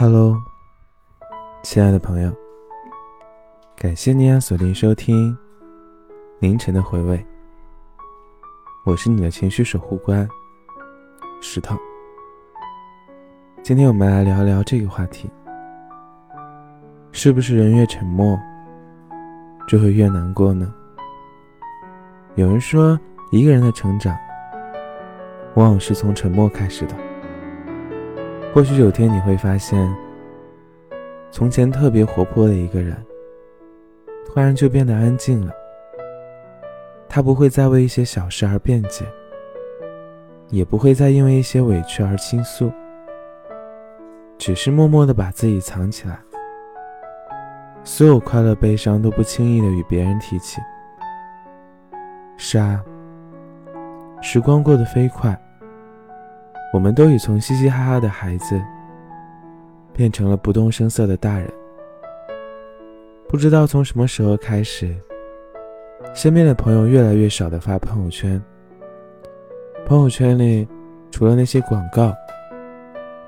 Hello， 亲爱的朋友，感谢您锁定收听凌晨的回味，我是你的情绪守护官石头。今天我们来聊一聊这个话题，是不是人越沉默就会越难过呢？有人说，一个人的成长往往是从沉默开始的。或许有天你会发现，从前特别活泼的一个人突然就变得安静了，他不会再为一些小事而辩解，也不会再因为一些委屈而倾诉，只是默默地把自己藏起来，所有快乐悲伤都不轻易地与别人提起。是啊，时光过得飞快，我们都已从嘻嘻哈哈的孩子变成了不动声色的大人。不知道从什么时候开始，身边的朋友越来越少的发朋友圈，朋友圈里除了那些广告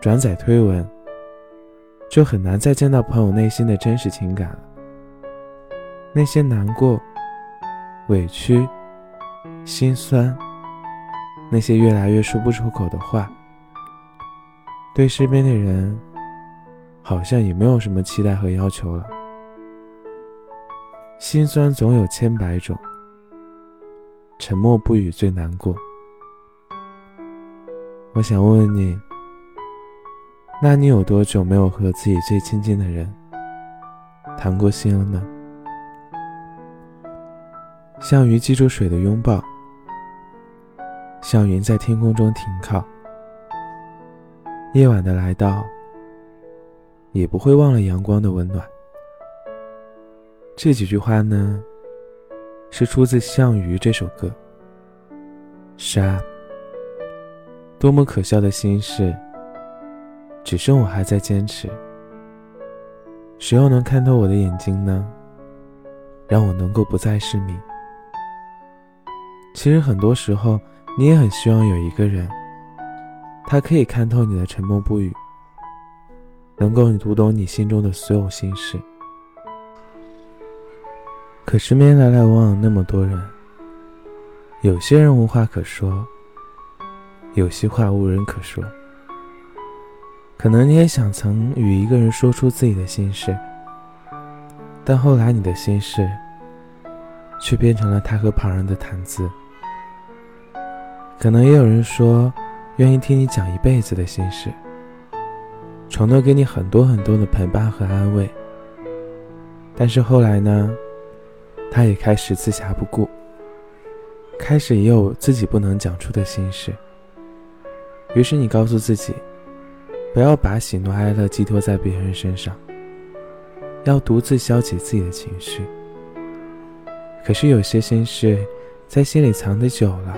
转载推文，就很难再见到朋友内心的真实情感了。那些难过、委屈、心酸，那些越来越说不出口的话，对身边的人好像也没有什么期待和要求了。心酸总有千百种，沉默不语最难过。我想问问你，那你有多久没有和自己最亲近的人谈过心了呢？像鱼记住水的拥抱，像云在天空中停靠，夜晚的来到也不会忘了阳光的温暖。这几句话呢，是出自项羽这首歌。是啊，多么可笑的心事，只剩我还在坚持。谁又能看透我的眼睛呢，让我能够不再失明。其实很多时候，你也很希望有一个人，他可以看透你的沉默不语，能够读懂你心中的所有心事。可身边来来往往那么多人，有些人无话可说，有些话无人可说。可能你也想曾与一个人说出自己的心事，但后来你的心事却变成了他和旁人的谈资。可能也有人说，愿意听你讲一辈子的心事，承诺给你很多很多的陪伴和安慰，但是后来呢，他也开始自暇不顾，开始也有自己不能讲出的心事。于是你告诉自己，不要把喜怒哀乐寄托在别人身上，要独自消解自己的情绪。可是有些心事在心里藏得久了，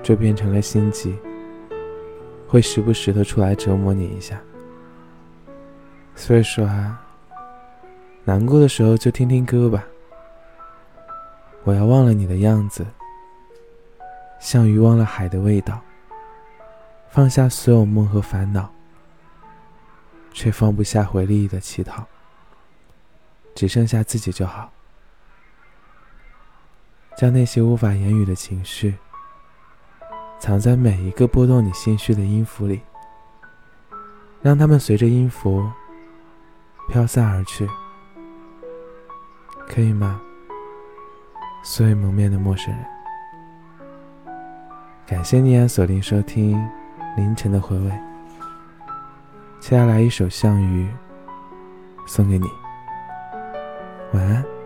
就变成了心结，会时不时的出来折磨你一下。所以说啊，难过的时候就听听歌吧。我要忘了你的样子，像鱼忘了海的味道。放下所有梦和烦恼，却放不下回忆的乞讨，只剩下自己就好。将那些无法言语的情绪藏在每一个拨动你心绪的音符里，让它们随着音符飘散而去，可以吗？素未谋面的陌生人，感谢你锁定收听凌晨的回味。接下来一首项羽送给你，晚安。